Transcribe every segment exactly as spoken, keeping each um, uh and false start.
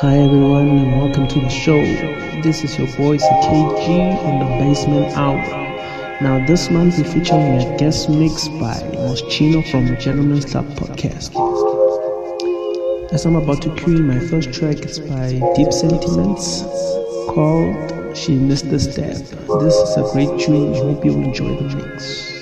Hi everyone and welcome to the show. This is your boy C K G on the Basement Hour. Now this month we're featuring a guest mix by Moschino from Gentleman's Club Podcast. As I'm about to cue in, my first track is by Deep Sentiments called She Missed a Step. This is a great tune. I hope you'll enjoy the mix.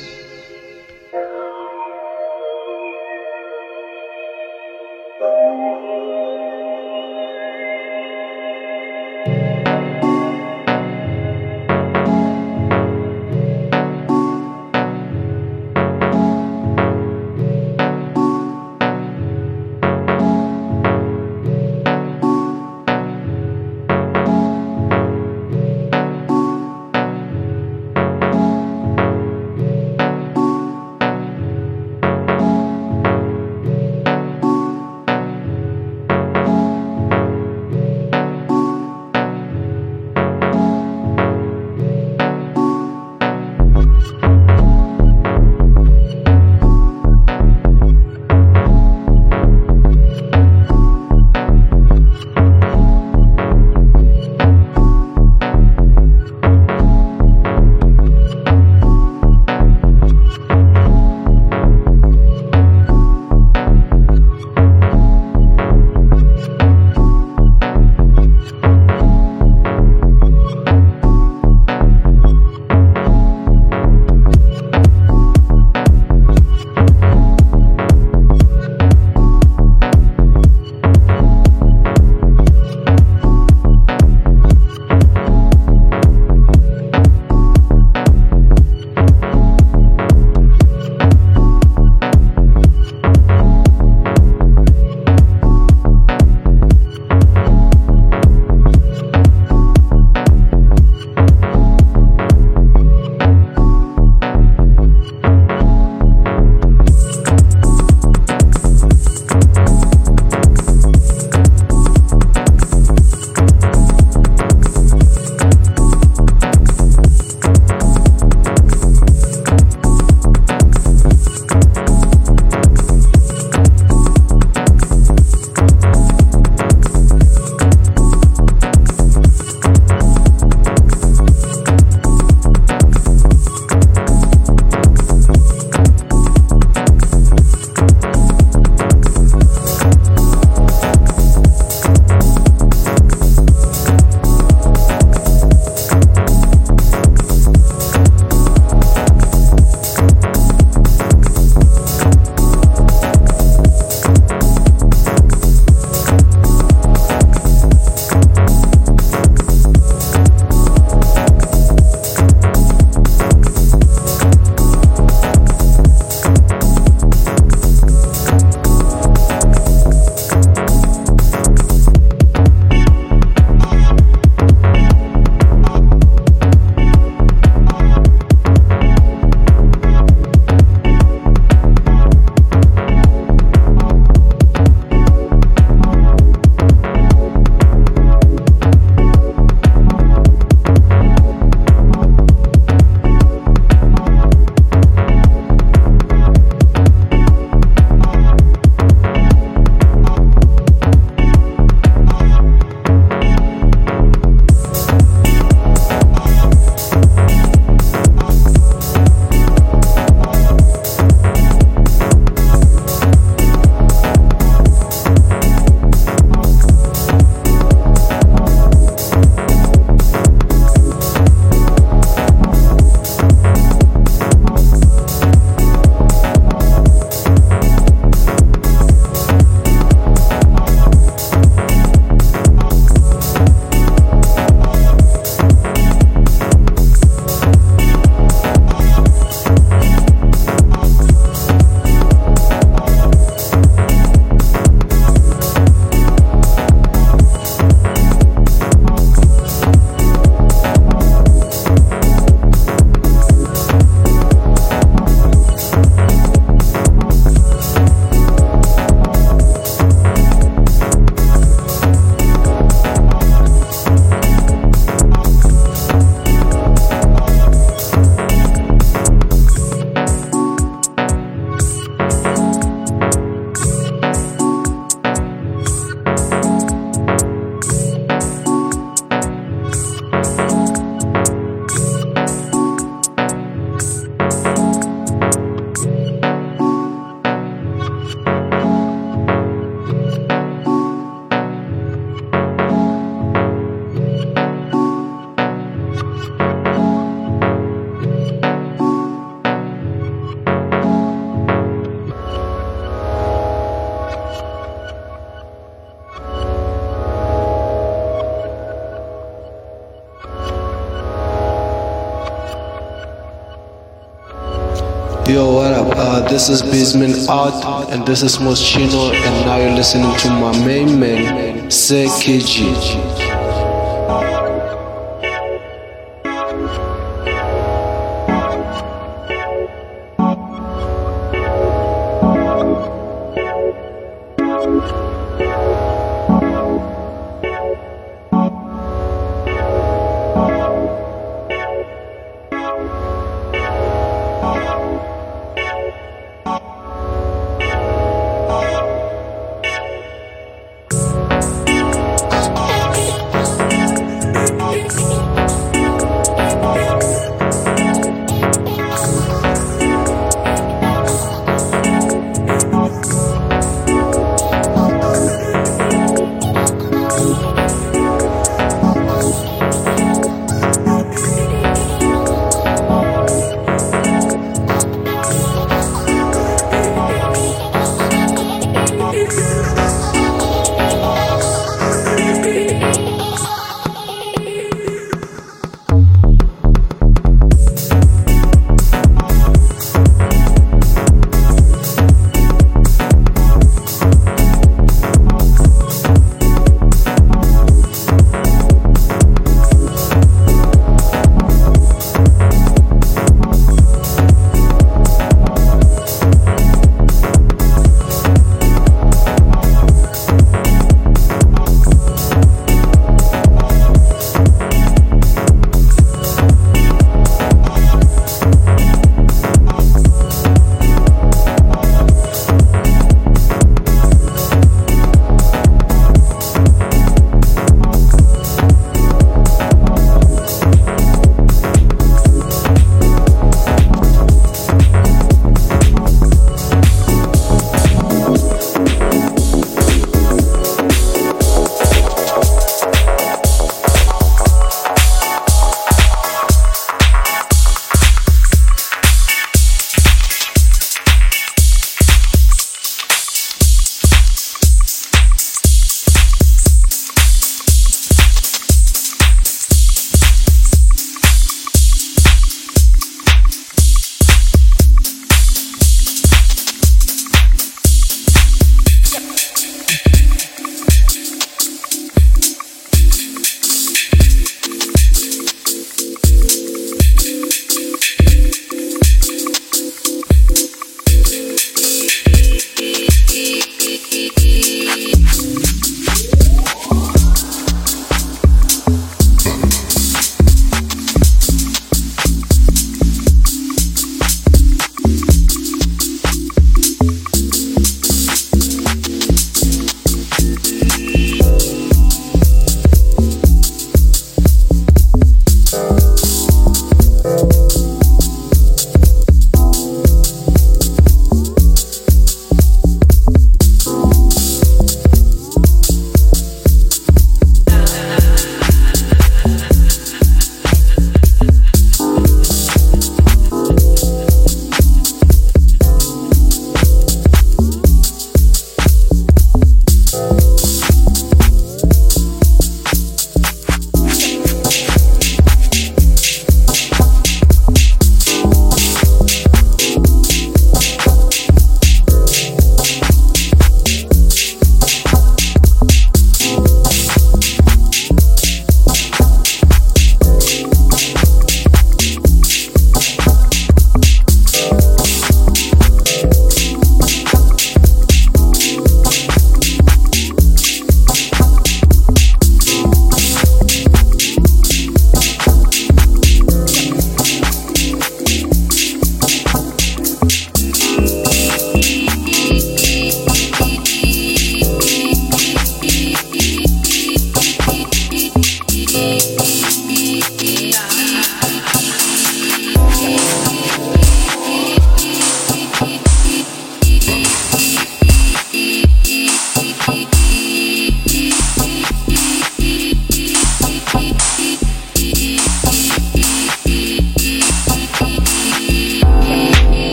Yo, what up? Uh, this is Beesman Art, and this is Moschino, and now you're listening to my main man, C K G.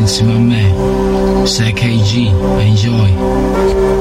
listen to my man, C K G. Enjoy.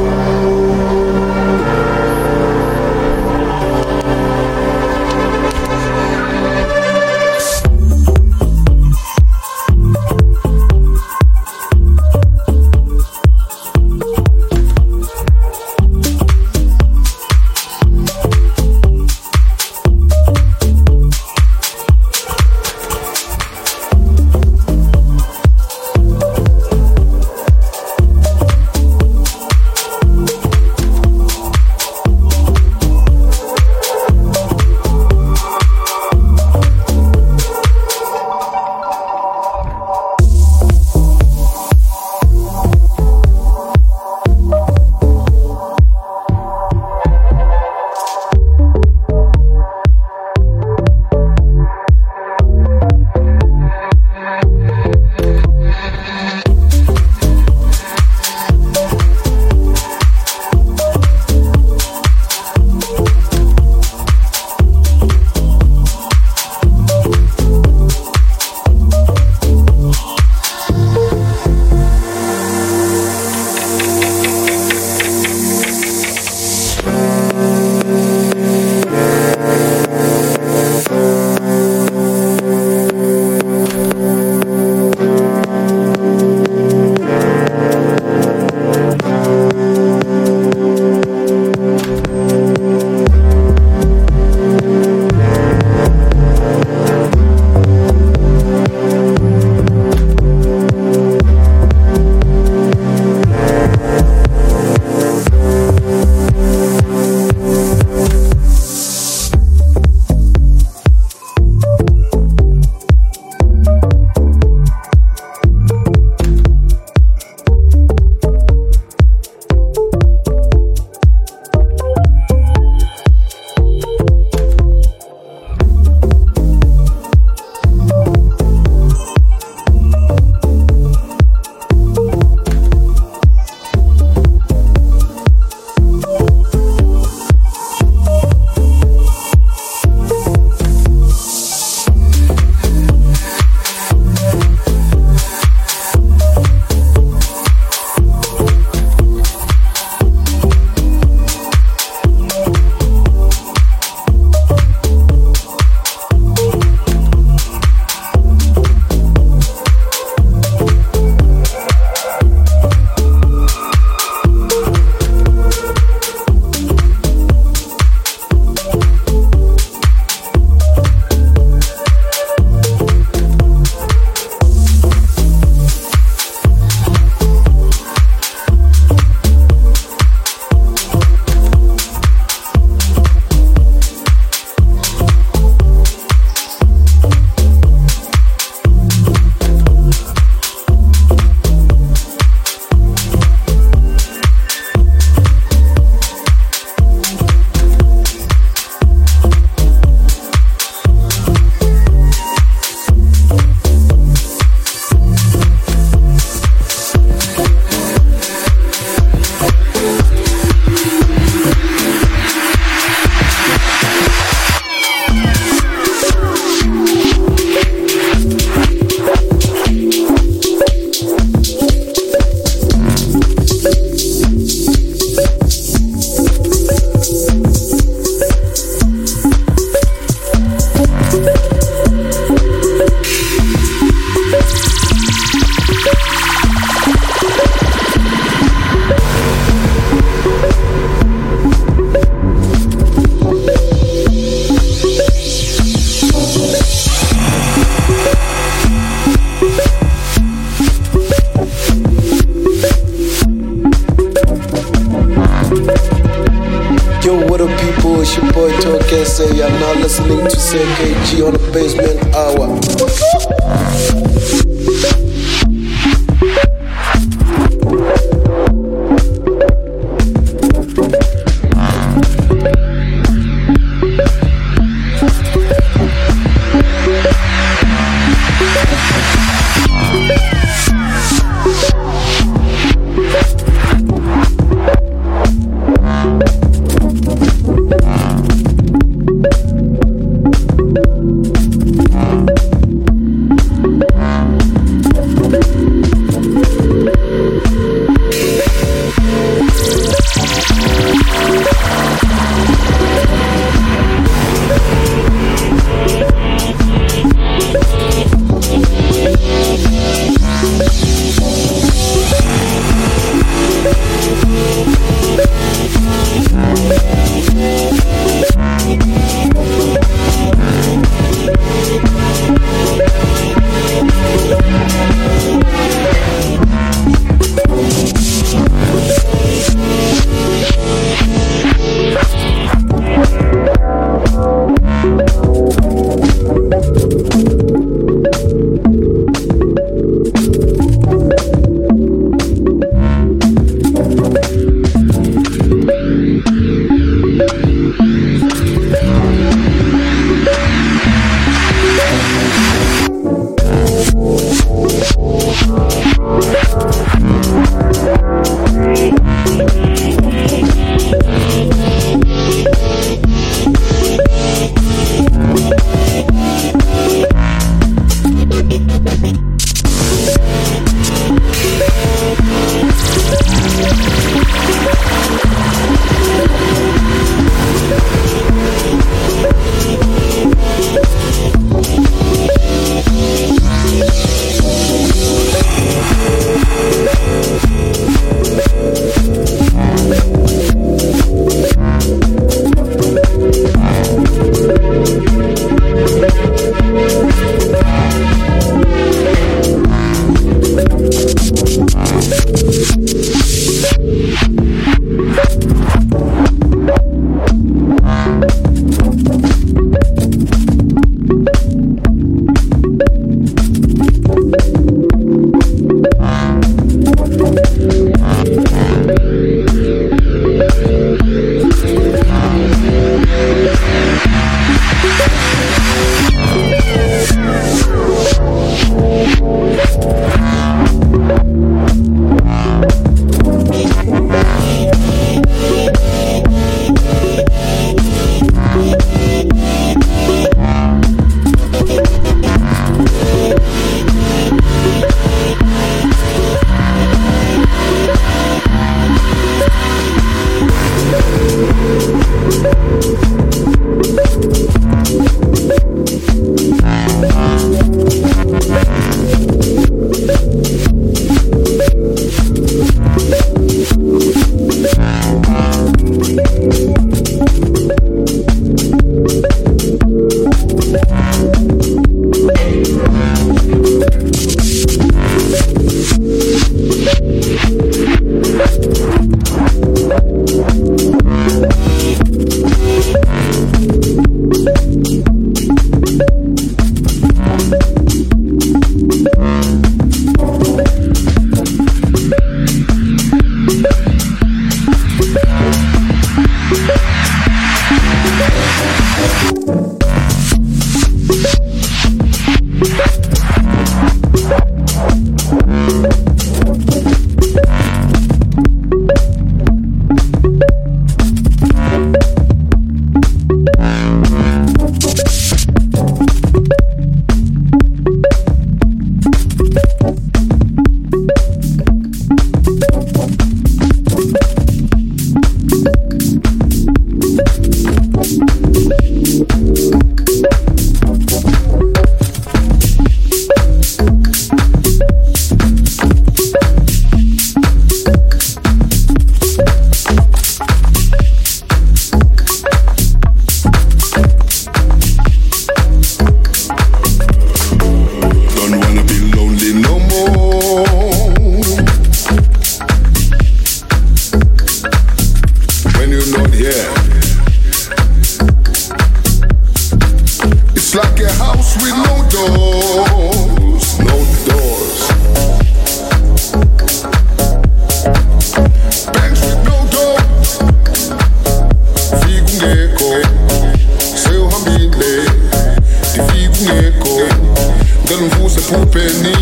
C K G on the Basement Hour. Bye. Yeah. It's like a house with no doors, no doors. Bench with no door. Fico um gecko, seu rambilê. Te fico um gecko, dando você por penny.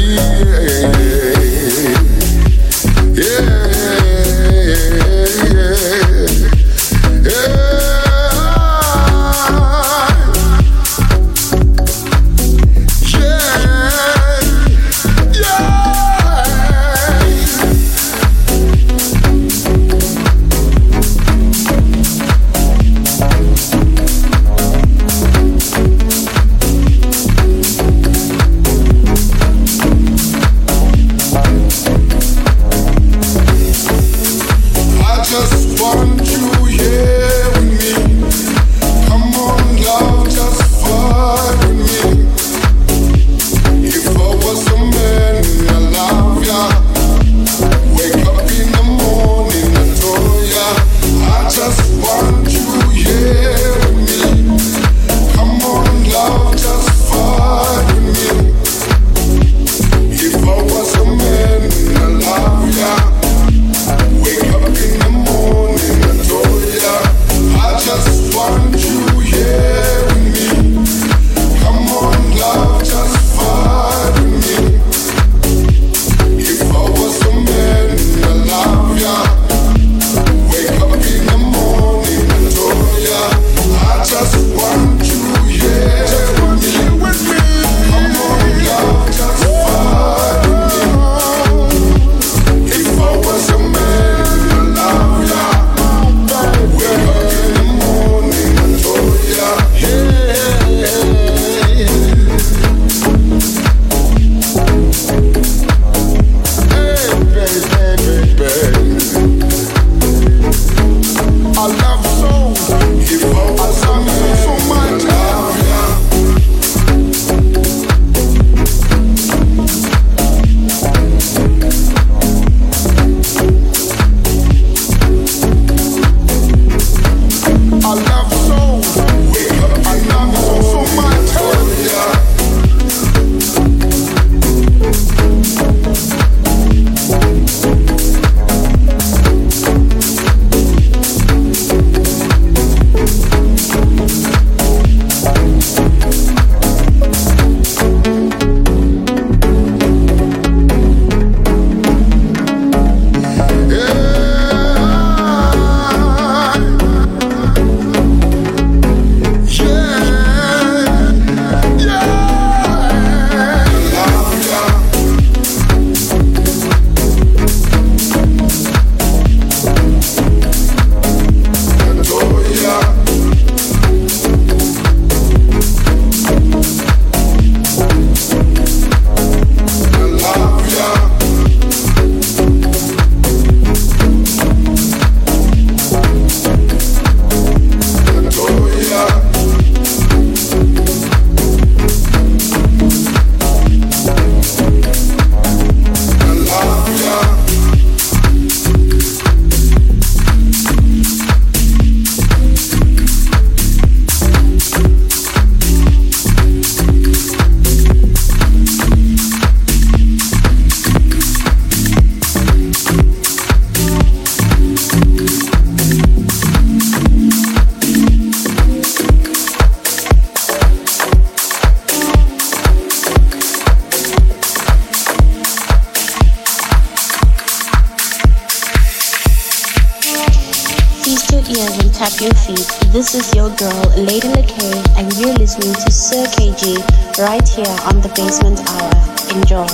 This is your girl, Lady in the Cave, and you're listening to C K G right here on the Basement Hour. Enjoy.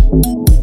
Thank you.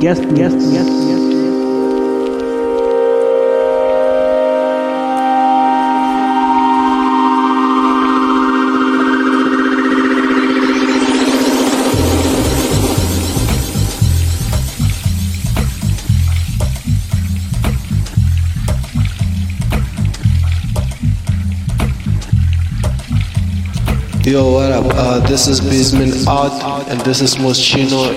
guest, guest, guest, guest. Yo, what up? Uh, this is Beesman Art, and this is Moschino.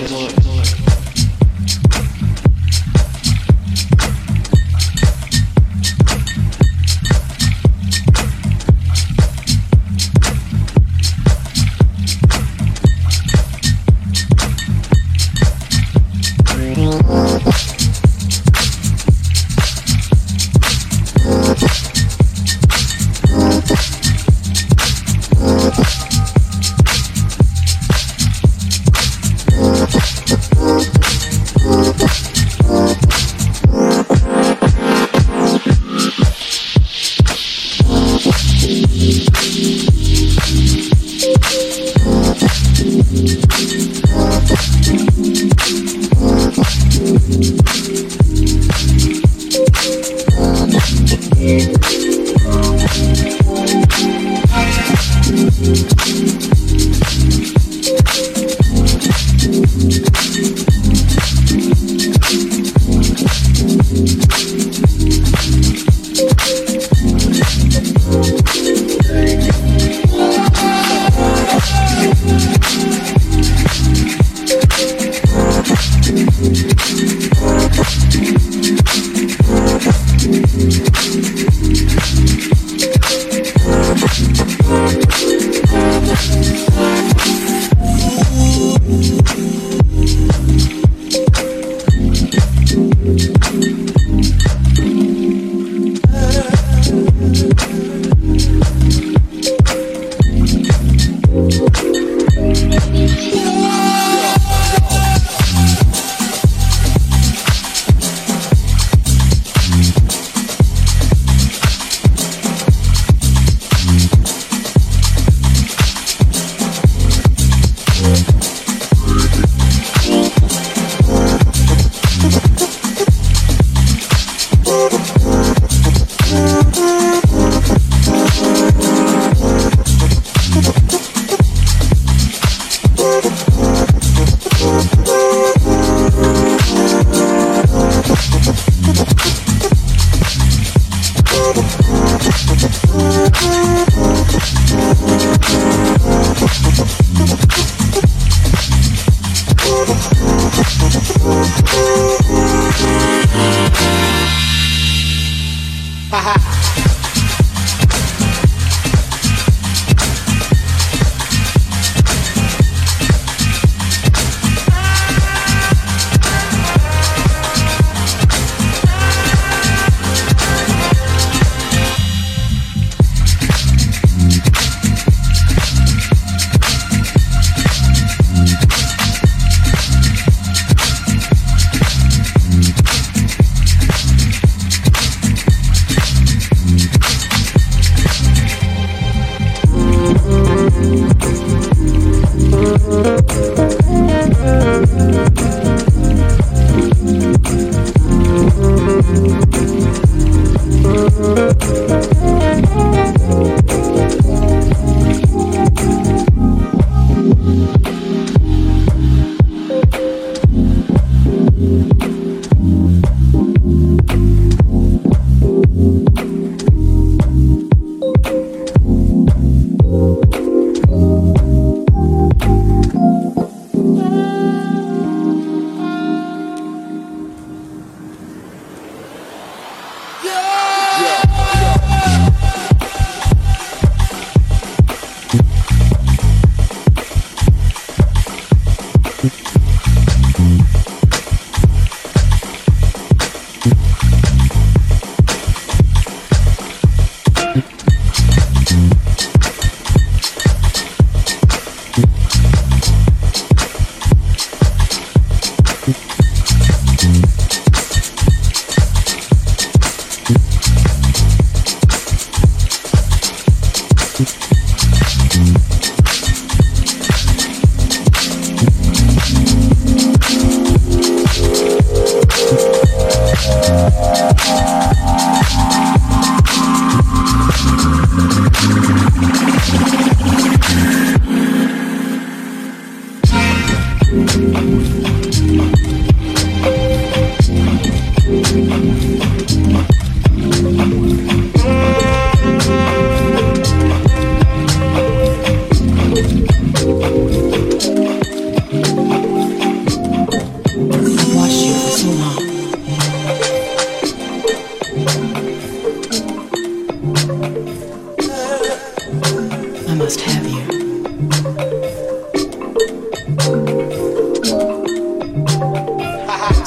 Thank you.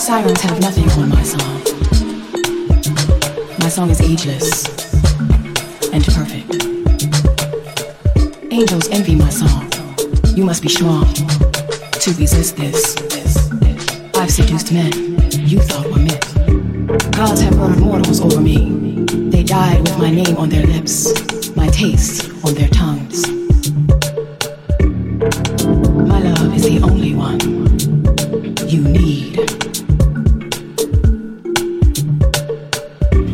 Sirens have nothing on my song. My song is ageless and perfect. Angels envy my song. You must be strong to resist this. I've seduced men you thought were myth. Gods have murdered mortals over me. They died with my name on their lips, my taste on their tongues. My love is the only one you need.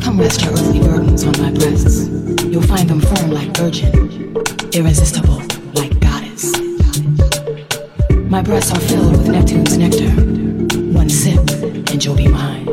Come rest your earthly burdens on my breasts. You'll find them firm like virgin, irresistible like goddess. My breasts are filled with Neptune's nectar. One sip and you'll be mine.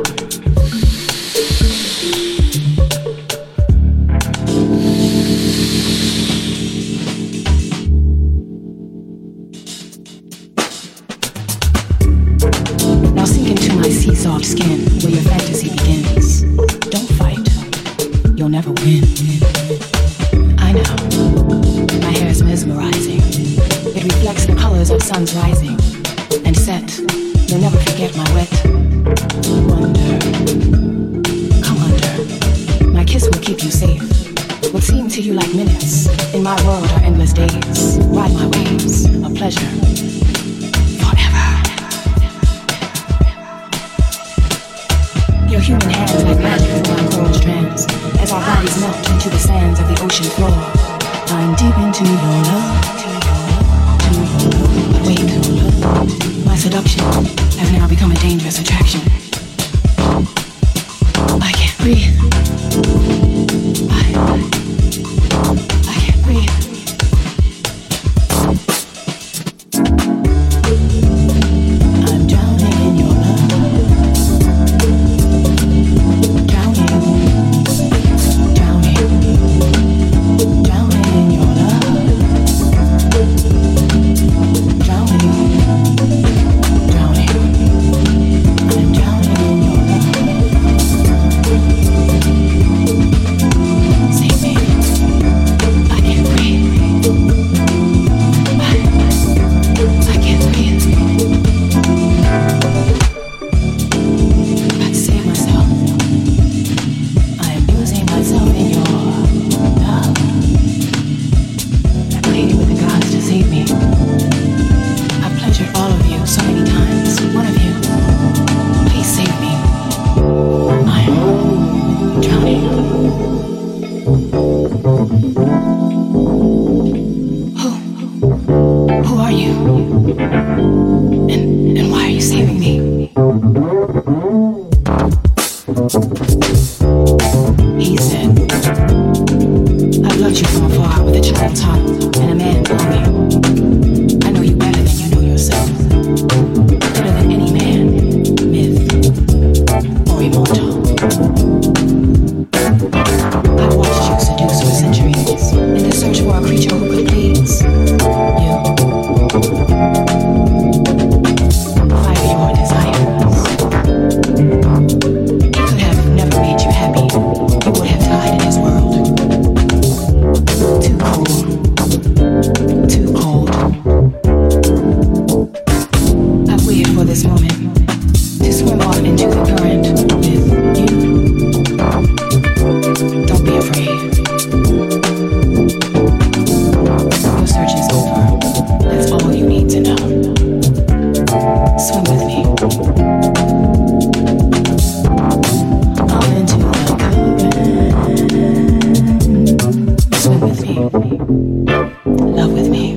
Love with me.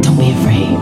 Don't be afraid.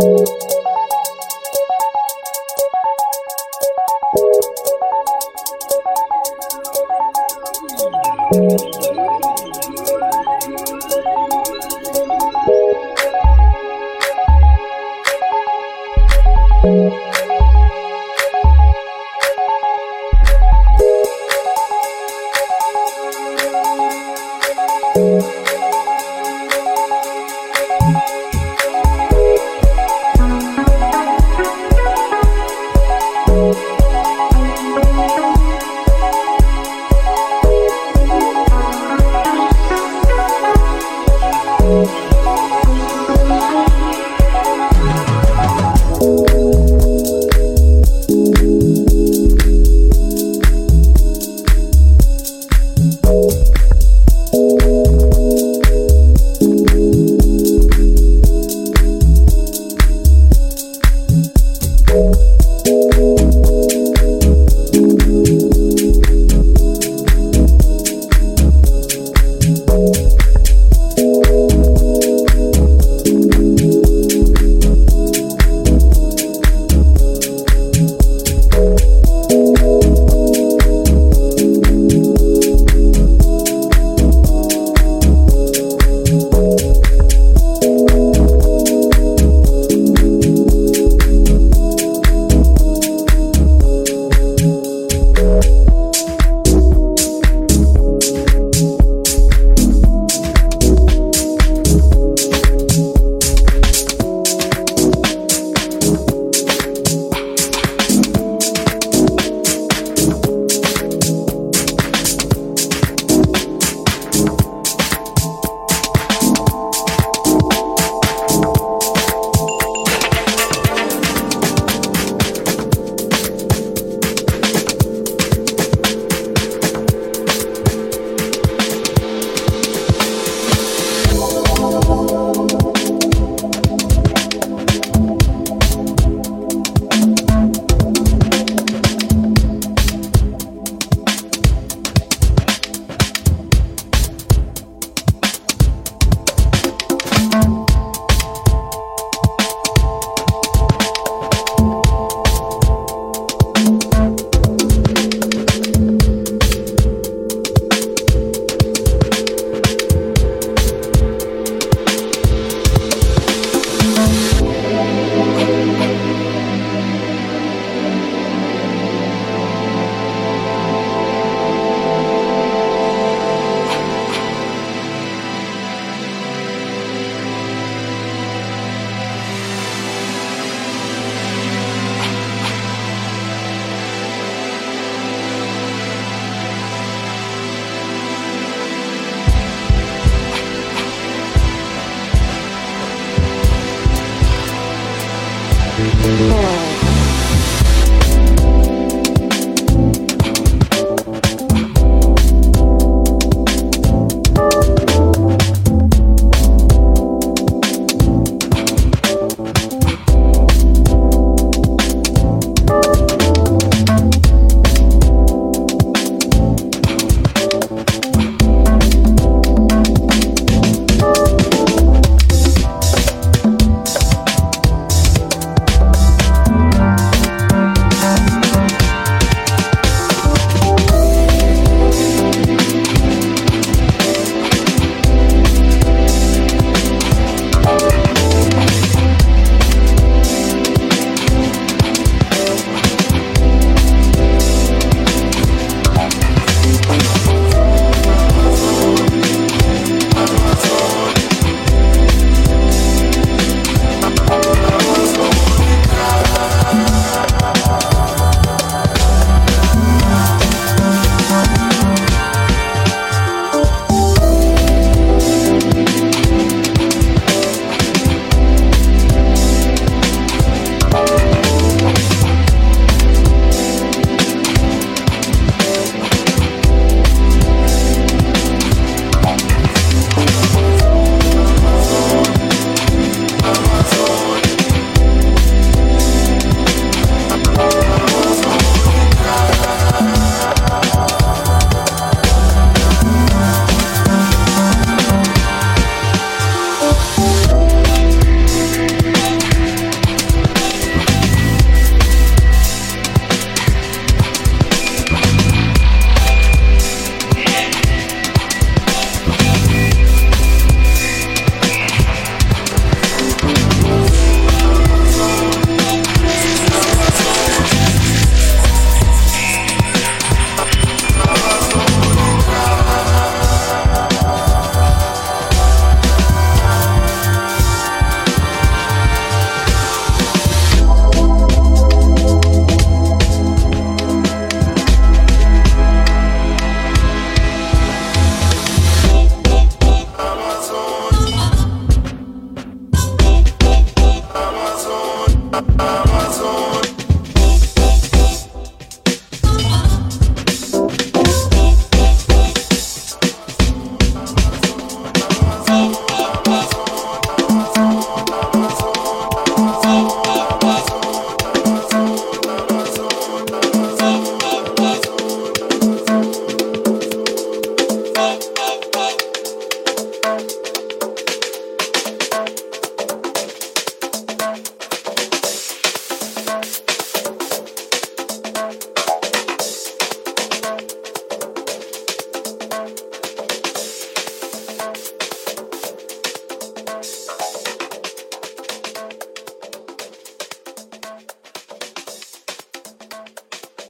Yeah.